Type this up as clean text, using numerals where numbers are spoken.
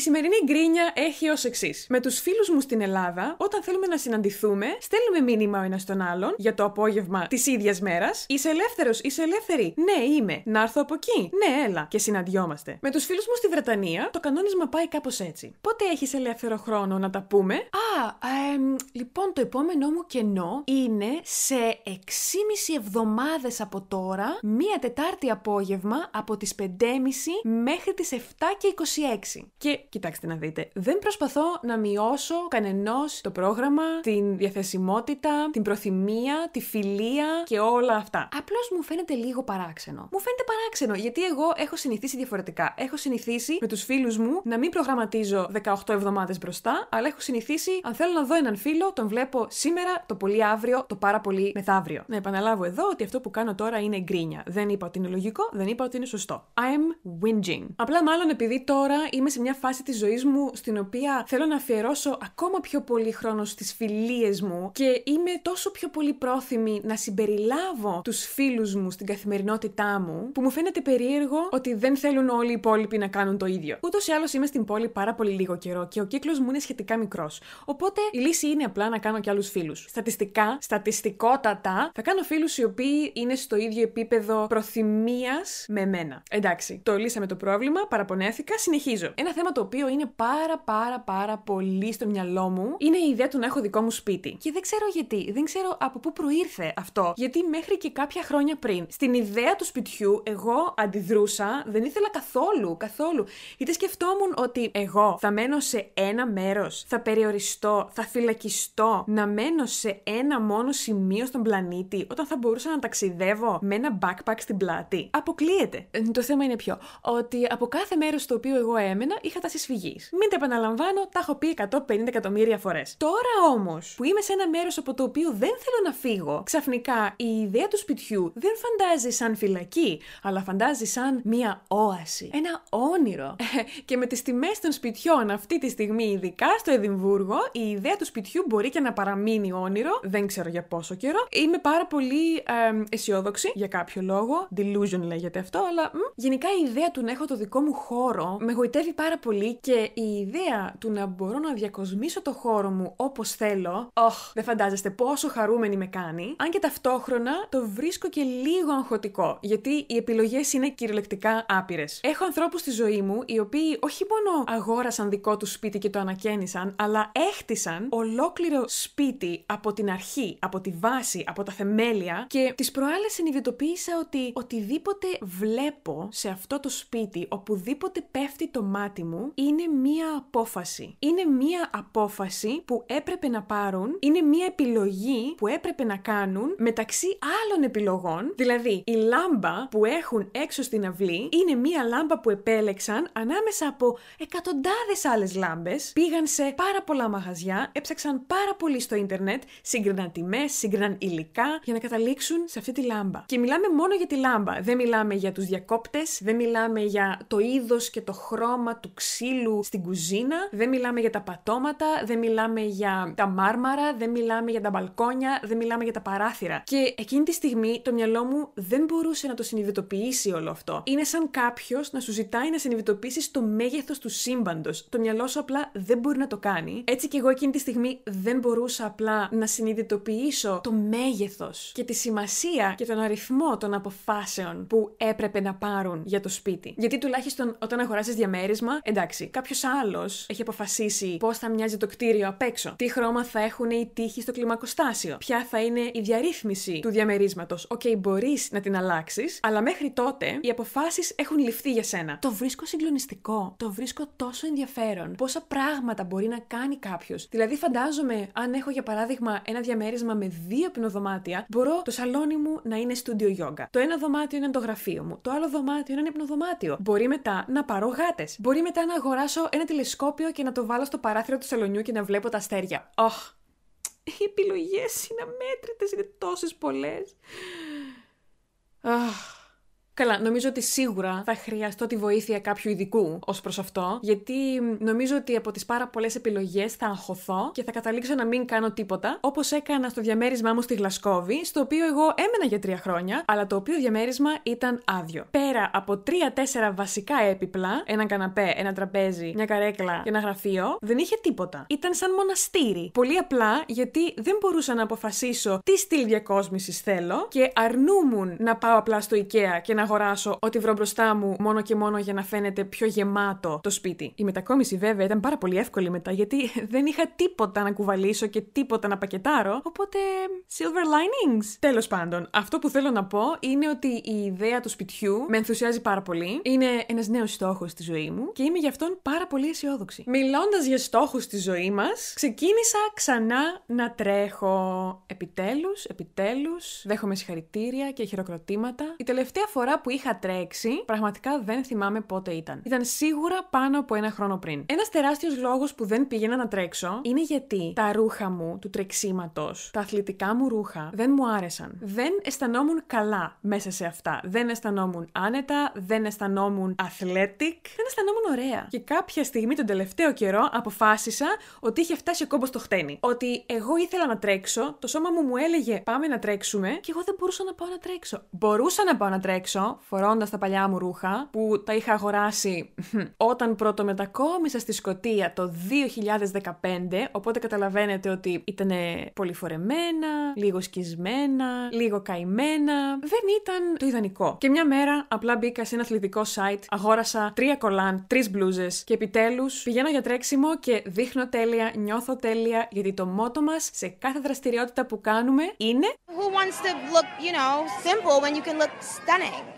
Η σημερινή γκρίνια έχει ως εξής. Με τους φίλους μου στην Ελλάδα, όταν θέλουμε να συναντηθούμε, στέλνουμε μήνυμα ο ένας τον άλλον για το απόγευμα της ίδιας μέρας. Είσαι ελεύθερος, είσαι ελεύθερη. Ναι, είμαι. Να έρθω από εκεί. Ναι, έλα. Και συναντιόμαστε. Με τους φίλους μου στη Βρετανία, το κανόνισμα πάει κάπως έτσι. Πότε έχεις ελεύθερο χρόνο να τα πούμε? Λοιπόν, το επόμενό μου κενό είναι σε 6,5 εβδομάδες από τώρα, μία Τετάρτη απόγευμα από τις 5.30 μέχρι τις 7.26. Και κοιτάξτε να δείτε, δεν προσπαθώ να μειώσω κανενός το πρόγραμμα, την διαθεσιμότητα, την προθυμία, τη φιλία και όλα αυτά. Απλώς μου φαίνεται λίγο παράξενο. Μου φαίνεται παράξενο γιατί εγώ έχω συνηθίσει διαφορετικά. Έχω συνηθίσει με τους φίλους μου να μην προγραμματίζω 18 εβδομάδες μπροστά, αλλά έχω συνηθίσει αν θέλω να δω έναν φίλο, τον βλέπω σήμερα, το πολύ αύριο, το πάρα πολύ μεθαύριο. Να επαναλάβω εδώ ότι αυτό που κάνω τώρα είναι γκρίνια. Δεν είπα ότι είναι λογικό, δεν είπα ότι είναι σωστό. I'm whinging. Απλά μάλλον επειδή τώρα είμαι σε μια φάση της ζωής μου στην οποία θέλω να αφιερώσω ακόμα πιο πολύ χρόνο στις φιλίες μου και είμαι τόσο πιο πολύ πρόθυμη να συμπεριλάβω τους φίλους μου στην καθημερινότητά μου, που μου φαίνεται περίεργο ότι δεν θέλουν όλοι οι υπόλοιποι να κάνουν το ίδιο. Ούτως ή άλλως είμαι στην πόλη πάρα πολύ λίγο καιρό και ο κύκλος μου είναι σχετικά μικρός. Οπότε η λύση είναι απλά να κάνω και άλλους φίλους. Στατιστικότατα, θα κάνω φίλους οι οποίοι είναι στο ίδιο επίπεδο προθυμίας με μένα. Εντάξει, το λύσαμε το πρόβλημα, παραπονέθηκα, συνεχίζω. Ένα θέμα το οποίο είναι πάρα πολύ στο μυαλό μου είναι η ιδέα του να έχω δικό μου σπίτι. Και δεν ξέρω γιατί, δεν ξέρω από πού προήρθε αυτό. Γιατί μέχρι και κάποια χρόνια πριν, στην ιδέα του σπιτιού, εγώ αντιδρούσα, δεν ήθελα καθόλου. Γιατί σκεφτόμουν ότι εγώ θα μένω σε ένα μέρος, θα περιοριστώ, θα φυλακιστώ, να μένω σε ένα μόνο σημείο στον πλανήτη, όταν θα μπορούσα να ταξιδεύω με ένα backpack στην πλάτη. Αποκλείεται. Το θέμα είναι ποιο? Ότι από κάθε μέρος στο οποίο εγώ έμενα, είχα τάσεις φυγής. Μην τα επαναλαμβάνω, τα έχω πει 150 εκατομμύρια φορές. Τώρα όμως, που είμαι σε ένα μέρος από το οποίο δεν θέλω να φύγω, ξαφνικά η ιδέα του σπιτιού δεν φαντάζει σαν φυλακή, αλλά φαντάζει σαν μία όαση. Ένα όνειρο. Και με τις τιμές των σπιτιών αυτή τη στιγμή, ειδικά στο Εδιμβούργο, η ιδέα του σπιτιού μπορεί και να παραμείνει όνειρο, δεν ξέρω για πόσο καιρό. Είμαι πάρα πολύ αισιόδοξη για κάποιο λόγο. Delusion λέγεται αυτό, αλλά γενικά η ιδέα του να έχω το δικό μου χώρο με γοητεύει πάρα πολύ και η ιδέα του να μπορώ να διακοσμήσω το χώρο μου όπως θέλω, δεν φαντάζεστε πόσο χαρούμενη με κάνει, αν και ταυτόχρονα το βρίσκω και λίγο αγχωτικό, γιατί οι επιλογές είναι κυριολεκτικά άπειρες. Έχω ανθρώπους στη ζωή μου οι οποίοι όχι μόνο αγόρασαν δικό τους σπίτι και το ανακαίνισαν, αλλά έχτισαν ολόκληρο σπίτι από την αρχή, από τη βάση, από τα θεμέλια και τις προάλλες συνειδητοποίησα ότι οτιδήποτε βλέπω σε αυτό το σπίτι, οπουδήποτε πέφτει το μάτι μου, είναι μία απόφαση. Είναι μία απόφαση που έπρεπε να πάρουν, είναι μία επιλογή που έπρεπε να κάνουν μεταξύ άλλων επιλογών. Δηλαδή, η λάμπα που έχουν έξω στην αυλή είναι μία λάμπα που επέλεξαν ανάμεσα από εκατοντάδες άλλες λάμπες. Πήγαν σε πάρα πολλά μαγαζιά, έψαξαν πάρα πολύ στο ίντερνετ, σύγκριναν τιμές, σύγκριναν υλικά για να καταλήξουν σε αυτή τη λάμπα. Και μιλάμε μόνο για τη λάμπα. Δεν μιλάμε για τους διακόπτες, δεν μιλάμε για το είδος και το χρώμα του ξύλου στην κουζίνα, δεν μιλάμε για τα πατώματα, δεν μιλάμε για τα μάρμαρα, δεν μιλάμε για τα μπαλκόνια, δεν μιλάμε για τα παράθυρα. Και εκείνη τη στιγμή το μυαλό μου δεν μπορούσε να το συνειδητοποιήσει όλο αυτό. Είναι σαν κάποιος να σου ζητάει να συνειδητοποιήσεις το μέγεθος του σύμπαντος. Το μυαλό σου απλά δεν μπορεί να το κάνει. Έτσι κι εγώ εκείνη τη στιγμή δεν μπορούσα απλά να συνειδητοποιήσω το μέγεθος και τη σημασία και τον αριθμό των αποφάσεων που έπρεπε να πάρουν για το σπίτι. Γιατί τουλάχιστον όταν αγοράσεις διαμέρισμα, εντάξει, κάποιος άλλος έχει αποφασίσει πώς θα μοιάζει το κτίριο απ' έξω, τι χρώμα θα έχουν οι τοίχοι στο κλιμακοστάσιο, ποια θα είναι η διαρρύθμιση του διαμερίσματος. Οκ, μπορείς να την αλλάξεις, αλλά μέχρι τότε οι αποφάσεις έχουν ληφθεί για σένα. Το βρίσκω συγκλονιστικό, το βρίσκω τόσο ενδιαφέρον. Πόσα πράγματα μπορεί να κάνει κάποιος. Δηλαδή, φαντάζομαι, αν έχω για παράδειγμα ένα διαμέρισμα με 2 υπνοδωμάτια, μπορώ το σαλόνι μου να είναι studio yoga. Το ένα δωμάτιο είναι το γραφείο μου, το άλλο δωμάτιο είναι υπνοδωμάτιο. Μπορεί μετά να πάρω γάτες. Μπορεί μετά να αγοράσω ένα τηλεσκόπιο και να το βάλω στο παράθυρο του σαλονιού και να βλέπω τα αστέρια. Οι επιλογές είναι αμέτρητες, είναι τόσες πολλές. Καλά, νομίζω ότι σίγουρα θα χρειαστώ τη βοήθεια κάποιου ειδικού ως προς αυτό, γιατί νομίζω ότι από τις πάρα πολλές επιλογές θα αγχωθώ και θα καταλήξω να μην κάνω τίποτα, όπως έκανα στο διαμέρισμά μου στη Γλασκόβη, στο οποίο εγώ έμενα για 3 χρόνια, αλλά το οποίο διαμέρισμα ήταν άδειο. Πέρα από 3-4 βασικά έπιπλα, έναν καναπέ, ένα τραπέζι, μια καρέκλα και ένα γραφείο, δεν είχε τίποτα. Ήταν σαν μοναστήρι. Πολύ απλά γιατί δεν μπορούσα να αποφασίσω τι στυλ διακόσμησης θέλω και αρνούμουν να πάω απλά στο IKEA και να αγοράσω ό,τι βρω μπροστά μου μόνο και μόνο για να φαίνεται πιο γεμάτο το σπίτι. Η μετακόμιση βέβαια ήταν πάρα πολύ εύκολη μετά, γιατί δεν είχα τίποτα να κουβαλήσω και τίποτα να πακετάρω, οπότε silver linings. Τέλος πάντων, αυτό που θέλω να πω είναι ότι η ιδέα του σπιτιού με ενθουσιάζει πάρα πολύ. Είναι ένας νέος στόχος στη ζωή μου και είμαι γι' αυτόν πάρα πολύ αισιόδοξη. Μιλώντας για στόχους στη ζωή μας, ξεκίνησα ξανά να τρέχω. Επιτέλους, δέχομαι συγχαρητήρια και χειροκροτήματα. Η τελευταία φορά που είχα τρέξει, πραγματικά δεν θυμάμαι πότε ήταν. Ήταν σίγουρα πάνω από 1 χρόνο πριν. Ένας τεράστιος λόγος που δεν πήγαινα να τρέξω είναι γιατί τα ρούχα μου του τρεξίματος, τα αθλητικά μου ρούχα, δεν μου άρεσαν. Δεν αισθανόμουν καλά μέσα σε αυτά. Δεν αισθανόμουν άνετα, δεν αισθανόμουν athletic, δεν αισθανόμουν ωραία. Και κάποια στιγμή τον τελευταίο καιρό αποφάσισα ότι είχε φτάσει ο κόμπος στο χτένι. Ότι εγώ ήθελα να τρέξω, το σώμα μου έλεγε πάμε να τρέξουμε και εγώ δεν μπορούσα να πάω να τρέξω. Μπορούσα να πάω να τρέξω φορώντας τα παλιά μου ρούχα που τα είχα αγοράσει όταν πρώτο μετακόμισα στη Σκωτία το 2015, οπότε καταλαβαίνετε ότι ήταν πολύ φορεμένα, λίγο σκισμένα, λίγο καημένα. Δεν ήταν το ιδανικό. Και μια μέρα απλά μπήκα σε ένα αθλητικό site, αγόρασα 3 κολάν, 3 μπλούζες και επιτέλους πηγαίνω για τρέξιμο και δείχνω τέλεια, νιώθω τέλεια, γιατί το μότο μας σε κάθε δραστηριότητα που κάνουμε είναι Who wants to look, you know, simple when you can look stunning?